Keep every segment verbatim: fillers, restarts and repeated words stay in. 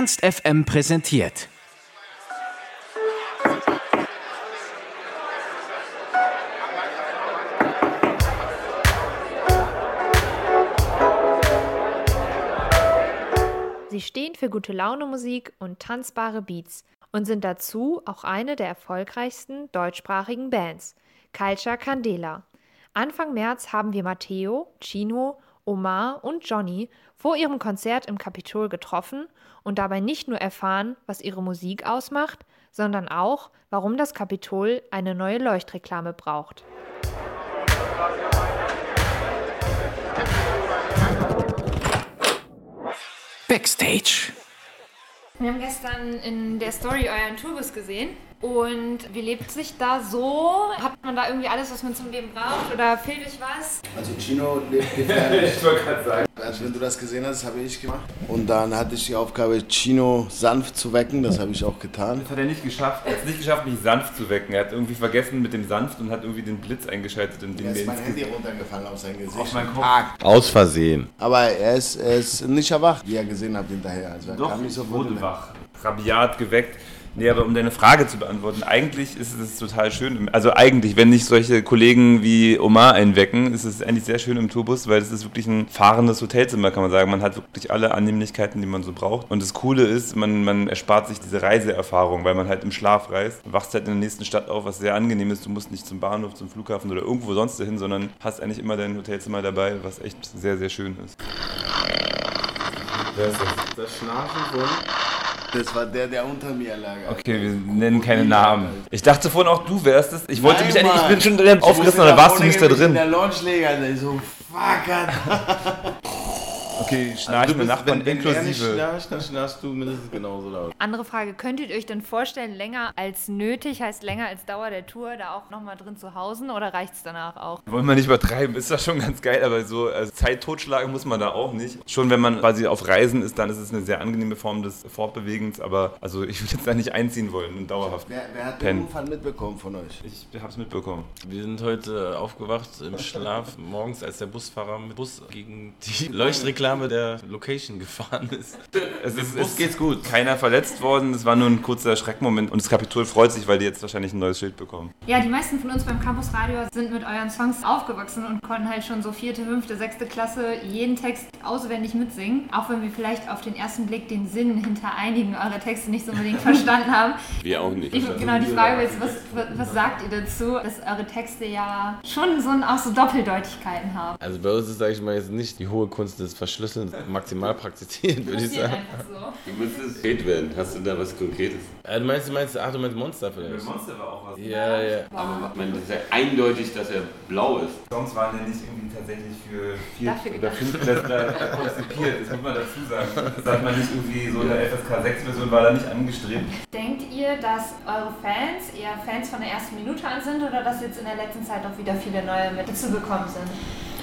Ernst F M präsentiert. Sie stehen für gute Laune-Musik und tanzbare Beats und sind dazu auch eine der erfolgreichsten deutschsprachigen Bands, Calcha Candela. Anfang März haben wir Matteo, Chino, Omar und Johnny vor ihrem Konzert im Kapitol getroffen und dabei nicht nur erfahren, was ihre Musik ausmacht, sondern auch, warum das Kapitol eine neue Leuchtreklame braucht. Backstage. Wir haben gestern in der Story euren Tourbus gesehen. Und wie lebt sich da so? Hat man da irgendwie alles, was man zum Leben braucht? Oder fehlt euch was? Also Chino lebt gefährlich. Ich wollte gerade sagen. Also wenn du das gesehen hast, habe ich gemacht. Und dann hatte ich die Aufgabe, Chino sanft zu wecken. Das habe ich auch getan. Das hat er nicht geschafft. Er hat es nicht geschafft, mich sanft zu wecken. Er hat irgendwie vergessen mit dem sanft und hat irgendwie den Blitz eingeschaltet. Und den er ist mein Handy runtergefallen auf sein Gesicht. Auf meinen Kopf. Aus Versehen. Aber er ist, er ist nicht erwacht, wie ihr gesehen habt hinterher. Also er Doch, kam nicht so wurde wach. Rabiat geweckt. Nee, aber um deine Frage zu beantworten, eigentlich ist es total schön, also eigentlich, wenn nicht solche Kollegen wie Omar einwecken, ist es eigentlich sehr schön im Tourbus, weil es ist wirklich ein fahrendes Hotelzimmer, kann man sagen. Man hat wirklich alle Annehmlichkeiten, die man so braucht. Und das Coole ist, man, man erspart sich diese Reiseerfahrung, weil man halt im Schlaf reist. Du wachst halt in der nächsten Stadt auf, was sehr angenehm ist. Du musst nicht zum Bahnhof, zum Flughafen oder irgendwo sonst hin, sondern hast eigentlich immer dein Hotelzimmer dabei, was echt sehr, sehr schön ist. Das ist das, das Schlafen von... Das war der, der unter mir lag. Also okay, wir nennen keine Namen. Ich dachte vorhin auch, du wärst es. Ich wollte Nein, mich eigentlich, ich bin schon ich aufgerissen, oder warst du nicht da drin? Ich bin in der Lounge liegen, ich so, fuck. Okay, schnarch mir Nachbarn inklusive. Wenn du nicht schnarchst, dann schnarchst du mindestens genauso laut. Andere Frage, könntet ihr euch denn vorstellen, länger als nötig, heißt länger als Dauer der Tour, da auch nochmal drin zu hausen, oder reicht's danach auch? Wollen wir nicht übertreiben, ist das schon ganz geil, aber so also Zeit totschlagen muss man da auch nicht. Schon wenn man quasi auf Reisen ist, dann ist es eine sehr angenehme Form des Fortbewegens, aber also ich würde jetzt da nicht einziehen wollen und dauerhaft. Wer, wer hat den Unfall mitbekommen von euch? Ich hab's mitbekommen. Wir sind heute aufgewacht im Schlaf, morgens als der Busfahrer mit Bus gegen die Leuchtreklame der Location gefahren ist. Es ist, es geht's gut. Keiner verletzt worden, es war nur ein kurzer Schreckmoment und das Kapitol freut sich, weil die jetzt wahrscheinlich ein neues Schild bekommen. Ja, die meisten von uns beim Campus Radio sind mit euren Songs aufgewachsen und konnten halt schon so vierte, fünfte, sechste Klasse jeden Text auswendig mitsingen, auch wenn wir vielleicht auf den ersten Blick den Sinn hinter einigen eurer Texte nicht so unbedingt verstanden haben. Wir auch nicht. Ich, genau, die Frage ist, was, was sagt ihr dazu, dass eure Texte ja schon so, auch so Doppeldeutigkeiten haben? Also bei uns ist, sag ich mal, jetzt nicht die hohe Kunst des Verständnisses Schlüssel maximal praktizieren, würde ich sagen. So. Du müsstest konkret werden. Hast du da was Konkretes? Äh, du meinst, du meinst, ach, du meinst Monster vielleicht? Mit Monster war auch was. Ja, ja. Aber man ist ja eindeutig, dass er blau ist. Sonst waren ja nicht irgendwie tatsächlich für vier oder fünftklässler konzipiert. Das muss man dazu sagen. Das sagt man nicht irgendwie, so eine F S K sechs Version war da nicht angestrebt. Denkt ihr, dass eure Fans eher Fans von der ersten Minute an sind oder dass jetzt in der letzten Zeit auch wieder viele neue mit dazugekommen sind?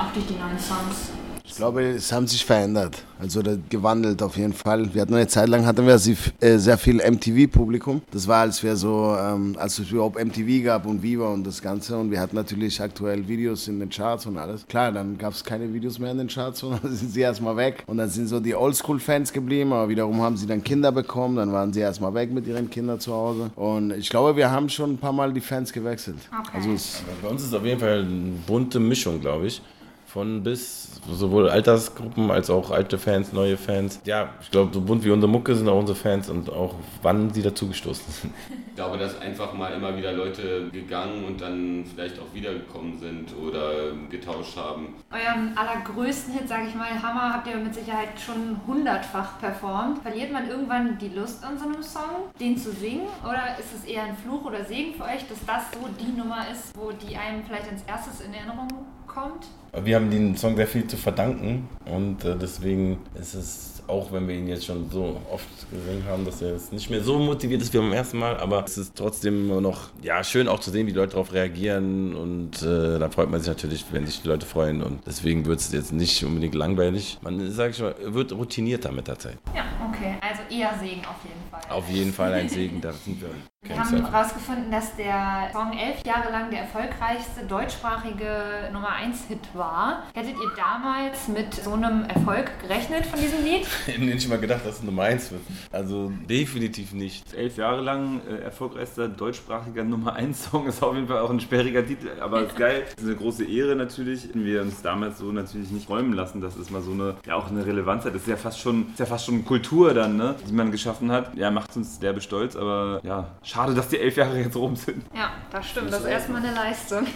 Auch durch die neuen Songs? Ich glaube, es haben sich verändert, also gewandelt auf jeden Fall. Wir hatten eine Zeit lang hatten wir sehr viel M T V-Publikum. Das war, als wir so, ähm, als es überhaupt M T V gab und Viva und das Ganze. Und wir hatten natürlich aktuell Videos in den Charts und alles. Klar, dann gab es keine Videos mehr in den Charts und dann sind sie erstmal weg. Und dann sind so die Oldschool-Fans geblieben, aber wiederum haben sie dann Kinder bekommen. Dann waren sie erstmal weg mit ihren Kindern zu Hause. Und ich glaube, wir haben schon ein paar Mal die Fans gewechselt. Okay. Also es bei uns ist auf jeden Fall eine bunte Mischung, glaube ich. Von bis, sowohl Altersgruppen als auch alte Fans, neue Fans. Ja, ich glaube, so bunt wie unsere Mucke sind auch unsere Fans und auch wann sie dazugestoßen sind. Ich glaube, dass einfach mal immer wieder Leute gegangen und dann vielleicht auch wiedergekommen sind oder getauscht haben. Euren allergrößten Hit, sage ich mal, Hammer, habt ihr mit Sicherheit schon hundertfach performt. Verliert man irgendwann die Lust an so einem Song, den zu singen? Oder ist es eher ein Fluch oder Segen für euch, dass das so die Nummer ist, wo die einem vielleicht als erstes in Erinnerung kommt? Wir haben dem Song sehr viel zu verdanken und deswegen ist es, auch wenn wir ihn jetzt schon so oft gesungen haben, dass er jetzt nicht mehr so motiviert ist wie beim ersten Mal, aber es ist trotzdem noch ja, schön auch zu sehen, wie die Leute darauf reagieren und äh, da freut man sich natürlich, wenn sich die Leute freuen und deswegen wird es jetzt nicht unbedingt langweilig. Man, sag ich mal, wird routinierter mit der Zeit. Ja, okay, also eher Segen auf jeden Fall. Auf jeden Fall ein Segen, da sind wir. Wir haben herausgefunden, dass der Song elf Jahre lang der erfolgreichste deutschsprachige Nummer eins Hit war. Hättet ihr damals mit so einem Erfolg gerechnet von diesem Lied? Ich hätte nicht mal gedacht, dass es Nummer eins wird. Also definitiv nicht. elf Jahre lang äh, erfolgreichster deutschsprachiger Nummer eins Song ist auf jeden Fall auch ein sperriger Titel, aber ist geil. Das ist eine große Ehre natürlich. Wir haben uns damals so natürlich nicht räumen lassen, dass es mal so eine, ja auch eine Relevanz hat. Das ist ja fast schon, ist ja fast schon Kultur dann, ne, die man geschaffen hat. Ja, macht uns derbe stolz, aber ja, schade, dass die elf Jahre jetzt rum sind. Ja, das stimmt. Das ist erstmal eine Leistung.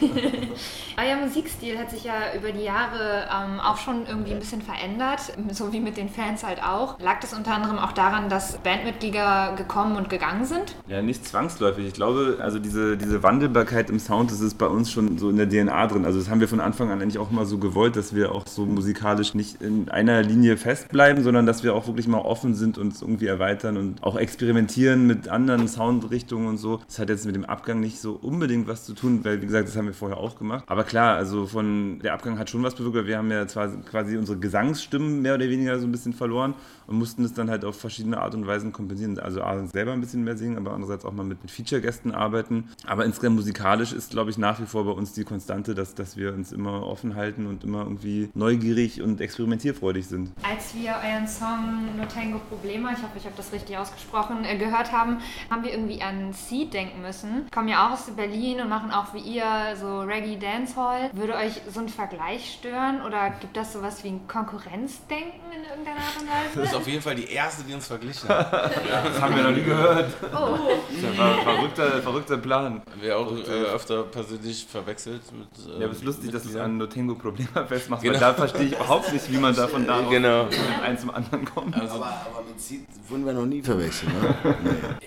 Euer Musikstil hat sich ja über die Jahre ähm, auch schon irgendwie ein bisschen verändert, so wie mit den Fans halt auch. Lag das unter anderem auch daran, dass Bandmitglieder gekommen und gegangen sind? Ja, nicht zwangsläufig. Ich glaube, also diese, diese Wandelbarkeit im Sound, das ist bei uns schon so in der D N A drin. Also das haben wir von Anfang an eigentlich auch immer so gewollt, dass wir auch so musikalisch nicht in einer Linie festbleiben, sondern dass wir auch wirklich mal offen sind und uns irgendwie erweitern und auch experimentieren mit anderen Soundrichtungen und so. Das hat jetzt mit dem Abgang nicht so unbedingt was zu tun, weil, wie gesagt, das haben wir vorher auch gemacht. Aber klar, also von der Abgang hat schon was bewirkt, weil wir haben ja zwar quasi unsere Gesangsstimmen mehr oder weniger so ein bisschen verloren und mussten es dann halt auf verschiedene Art und Weisen kompensieren. Also A, selber ein bisschen mehr singen, aber andererseits auch mal mit, mit Feature-Gästen arbeiten. Aber insgesamt musikalisch ist, glaube ich, nach wie vor bei uns die Konstante, dass, dass wir uns immer offen halten und immer irgendwie neugierig und experimentierfreudig sind. Als wir euren Song No Tengo Probleme, ich hoffe, ich habe das richtig ausgesprochen, gehört haben, haben wir irgendwie an Seed denken müssen. Kommen ja auch aus Berlin und machen auch wie ihr so Reggae Dancehall. Würde euch so ein Vergleich stören oder gibt das sowas wie ein Konkurrenzdenken in irgendeiner Art und Weise? Das ist auf jeden Fall die erste, die uns verglichen hat. Ja, das haben wir noch nie gehört. Oh. Das ist ja verrückter, verrückter Plan. Wir auch äh, öfter persönlich verwechselt mit. Äh, ja, aber es ist lustig, dass du es an No Tengo Probleme festmachst, genau. Weil da verstehe ich überhaupt nicht, wie man davon da genau. Von einem zum anderen kommt. Also, aber, aber mit Seed wurden wir noch nie verwechseln. Ne?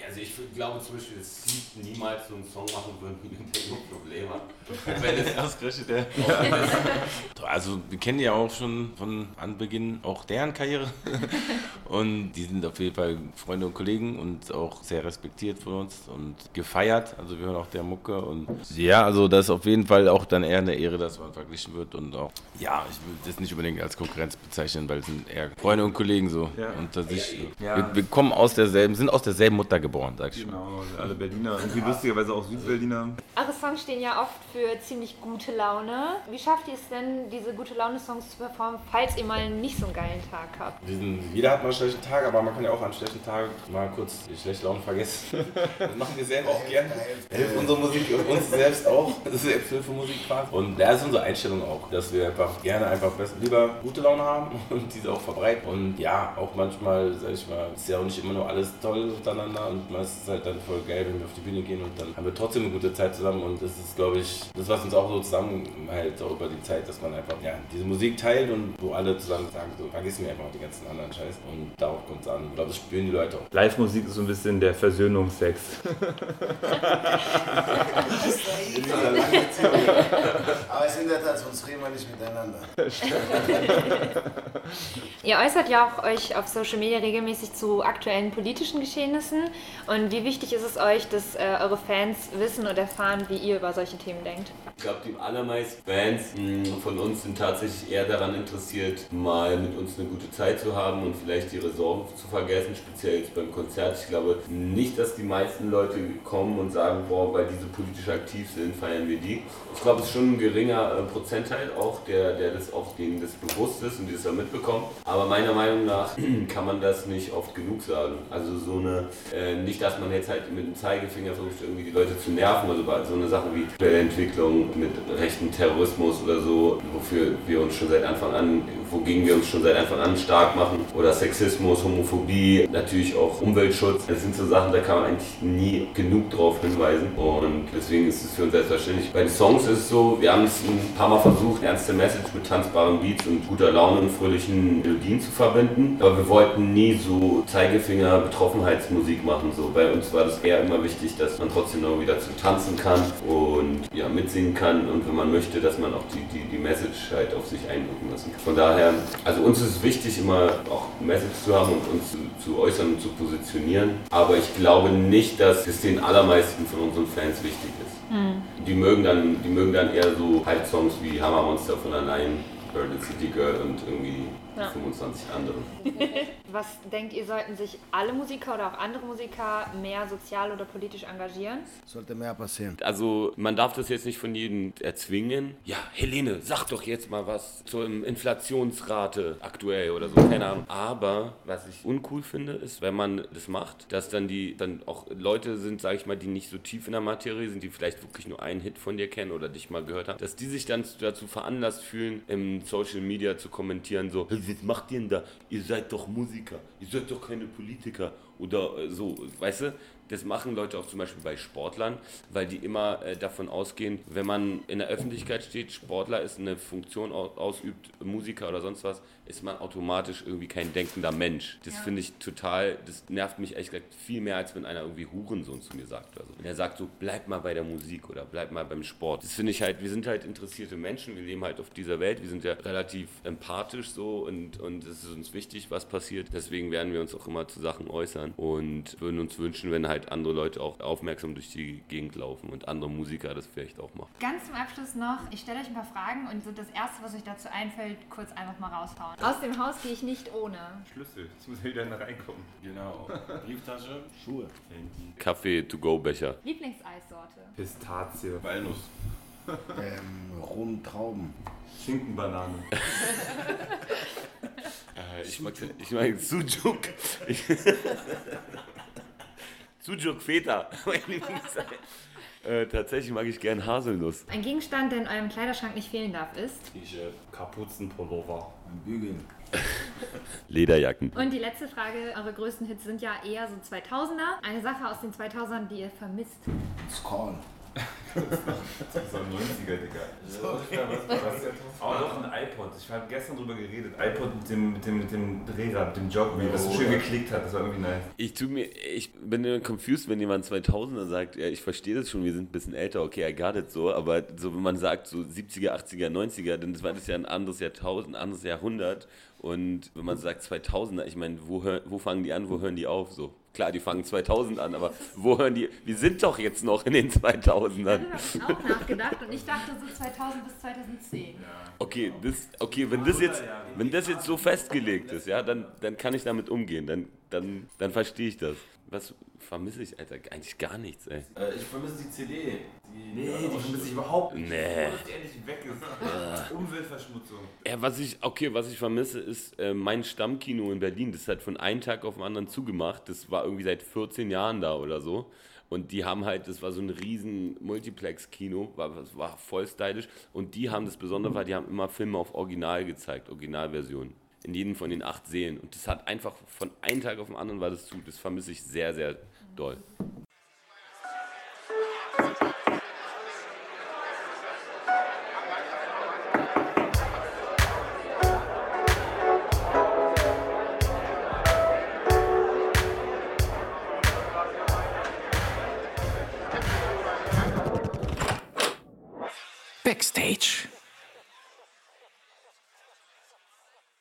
Also ich glaube zum Beispiel, dass Seed niemals so einen Song machen würden wie No Tengo Probleme. Wenn es ausgerechnet der ja. ist. Also wir kennen ja auch schon von Anbeginn auch deren Karriere. Und die sind auf jeden Fall Freunde und Kollegen und auch sehr respektiert von uns und gefeiert. Also wir hören auch der Mucke und ja, also das ist auf jeden Fall auch dann eher eine Ehre, dass man verglichen wird und auch, ja, ich will das nicht unbedingt als Konkurrenz bezeichnen, weil es sind eher Freunde und Kollegen so. Ja. Und dass ich, ja. wir, wir kommen aus derselben, sind aus derselben Mutter geboren, sag ich mal. Genau, alle Berliner, irgendwie lustigerweise auch Südberliner. Eure Songs stehen ja oft für ziemlich gute Laune. Wie schafft ihr es denn, diese gute Laune-Songs zu performen, falls ihr mal nicht so einen geilen Tag habt? Jeder hat mal einen schlechten Tag, aber man kann ja auch an schlechten Tagen mal kurz die schlechte Laune vergessen. Das machen wir selber auch gerne. Hilft unsere Musik und uns selbst auch. Das ist Selbsthilfemusik quasi. Und da ist unsere Einstellung auch, dass wir einfach gerne einfach besser, lieber gute Laune haben und diese auch verbreiten. Und ja, auch manchmal, sag ich mal, ist ja auch nicht immer nur alles toll untereinander und meistens ist es halt dann voll geil, wenn wir auf die Bühne gehen und dann haben wir trotzdem eine gute Zeit zusammen und das ist, glaube ich, das, was uns auch so zusammenhält, auch über die Zeit, dass man einfach ja, diese Musik teilt und wo alle zusammen sagen, so vergiss mir einfach die ganzen anderen Scheiß und darauf kommt es an. Ich glaube, das spüren die Leute auch. Live-Musik ist so ein bisschen der Versöhnungsex. Aber es ist in der Tat, sonst reden wir nicht miteinander. Ihr äußert ja auch euch auf Social Media regelmäßig zu aktuellen politischen Geschehnissen und wie wichtig ist es euch, dass äh, eure Fans wissen und erfahren, wie ihr über solche Themen denkt? Ich glaube, die allermeisten Fans mh, von uns sind tatsächlich eher daran interessiert, mal mit uns eine gute Zeit zu haben und vielleicht ihre Sorgen zu vergessen, speziell jetzt beim Konzert. Ich glaube nicht, dass die meisten Leute kommen und sagen, boah, weil die so politisch aktiv sind, feiern wir die. Ich glaube, es ist schon ein geringer äh, Prozentteil auch, der, der das auch denen das bewusst ist und die das dann mitbekommt. Aber meiner Meinung nach kann man das nicht oft genug sagen. Also so eine, äh, nicht, dass man jetzt halt mit dem Zeigefinger versucht, irgendwie die Leute zu nerven, also so eine Sache wie der Entwicklung mit rechten Terrorismus oder so, wofür wir uns schon seit Anfang an, wogegen wir uns schon seit Anfang an stark machen, oder Sexismus, Homophobie, natürlich auch Umweltschutz. Das sind so Sachen, da kann man eigentlich nie genug drauf hinweisen und deswegen ist es für uns selbstverständlich. Bei den Songs ist es so, wir haben es ein paar Mal versucht, ernste Message mit tanzbaren Beats und guter Laune und fröhlichen Melodien zu verbinden, aber wir wollten nie so Zeigefinger-Betroffenheitsmusik machen. So. Bei uns war das eher immer wichtig, dass man trotzdem noch wieder zu tanzen kann und ja, mitsingen kann und wenn man möchte, dass man auch die, die, die Message halt auf sich einwirken lassen kann. Von daher, also uns ist es wichtig, immer auch Message zu haben und uns zu, zu äußern und zu positionieren, aber ich glaube nicht, dass es den allermeisten von unseren Fans wichtig ist. Mhm. Die mögen dann, die mögen dann eher so Hype-Songs wie Hammer, Monster von allein, City Girl und irgendwie ja. fünfundzwanzig anderen. Was denkt ihr, sollten sich alle Musiker oder auch andere Musiker mehr sozial oder politisch engagieren? Sollte mehr passieren. Also man darf das jetzt nicht von jedem erzwingen. Ja, Helene, sag doch jetzt mal was zur Inflationsrate aktuell oder so, keine Ahnung. Aber was ich uncool finde, ist, wenn man das macht, dass dann die dann auch Leute sind, sage ich mal, die nicht so tief in der Materie sind, die vielleicht wirklich nur einen Hit von dir kennen oder dich mal gehört haben, dass die sich dann dazu veranlasst fühlen, im Social Media zu kommentieren, so, was macht ihr denn da? Ihr seid doch Musiker, ihr seid doch keine Politiker oder so, weißt du? Das machen Leute auch zum Beispiel bei Sportlern, weil die immer äh, davon ausgehen, wenn man in der Öffentlichkeit steht, Sportler ist eine Funktion aus, ausübt, Musiker oder sonst was, ist man automatisch irgendwie kein denkender Mensch. Das ja. finde ich total, das nervt mich ehrlich gesagt viel mehr, als wenn einer irgendwie Hurensohn zu mir sagt oder so. Wenn er sagt so, bleib mal bei der Musik oder bleib mal beim Sport. Das finde ich halt, wir sind halt interessierte Menschen, wir leben halt auf dieser Welt, wir sind ja relativ empathisch so und, und es ist uns wichtig, was passiert. Deswegen werden wir uns auch immer zu Sachen äußern und würden uns wünschen, wenn halt Halt andere Leute auch aufmerksam durch die Gegend laufen und andere Musiker das vielleicht auch machen. Ganz zum Abschluss noch, ich stelle euch ein paar Fragen und so das erste, was euch dazu einfällt, kurz einfach mal raushauen. Aus dem Haus gehe ich nicht ohne. Schlüssel, jetzt muss ich wieder reinkommen. Genau. Brieftasche, Schuhe, Kaffee, To-Go-Becher. Lieblingseissorte. Pistazie, Walnuss. ähm, Rumtrauben. Schinkenbanane. äh, ich mag ich mag Sujuk. Sujuk Feta, meine Lieblingszeit. äh, tatsächlich mag ich gern Haselnuss. Ein Gegenstand, der in eurem Kleiderschrank nicht fehlen darf, ist? T-Shirt, Kapuzenpullover, Bügeln. Lederjacken. Und die letzte Frage, eure größten Hits sind ja eher so zweitausender. Eine Sache aus den zweitausendern, die ihr vermisst? Scorn. Das ist so ein neunziger, Digga. So, auch noch ein iPod. Ich habe gestern drüber geredet. iPod mit dem, mit dem, mit dem Drehrad, mit dem Jogwheel, das so schön geklickt hat. Das war irgendwie nice. Ich, tu mir, ich bin immer confused, wenn jemand zweitausender sagt, ja, ich verstehe das schon, wir sind ein bisschen älter, okay, I got it so. Aber so, wenn man sagt, so siebziger, achtziger, neunziger, dann war das ja ein anderes Jahrtausend, ein anderes Jahrhundert. Und wenn man sagt zweitausender, ich meine, wo, wo fangen die an, wo hören die auf? So. Klar, die fangen zweitausend an, aber wo hören die? Wir sind doch jetzt noch in den zweitausendern. Ich habe auch nachgedacht und ich dachte so zweitausend bis zweitausendzehn. Okay, das, okay wenn, das jetzt, wenn das jetzt so festgelegt ist, ja, dann, dann kann ich damit umgehen, dann, dann, dann verstehe ich das. Was vermisse ich, Alter? Eigentlich gar nichts, ey. Äh, ich vermisse die C D. Die, nee, die vermisse ich überhaupt nicht. Nee. Die endlich weg ist. Umweltverschmutzung. Ja, was ich, okay, was ich vermisse, ist äh, mein Stammkino in Berlin. Das hat von einem Tag auf den anderen zugemacht. Das war irgendwie seit vierzehn Jahren da oder so. Und die haben halt, das war so ein riesen Multiplex-Kino, war, das war voll stylisch. Und die haben, das Besondere war, die haben immer Filme auf Original gezeigt, Originalversionen. In jedem von den acht Seelen. Und das hat einfach von einem Tag auf den anderen war das zu. Das vermisse ich sehr, sehr doll. Backstage.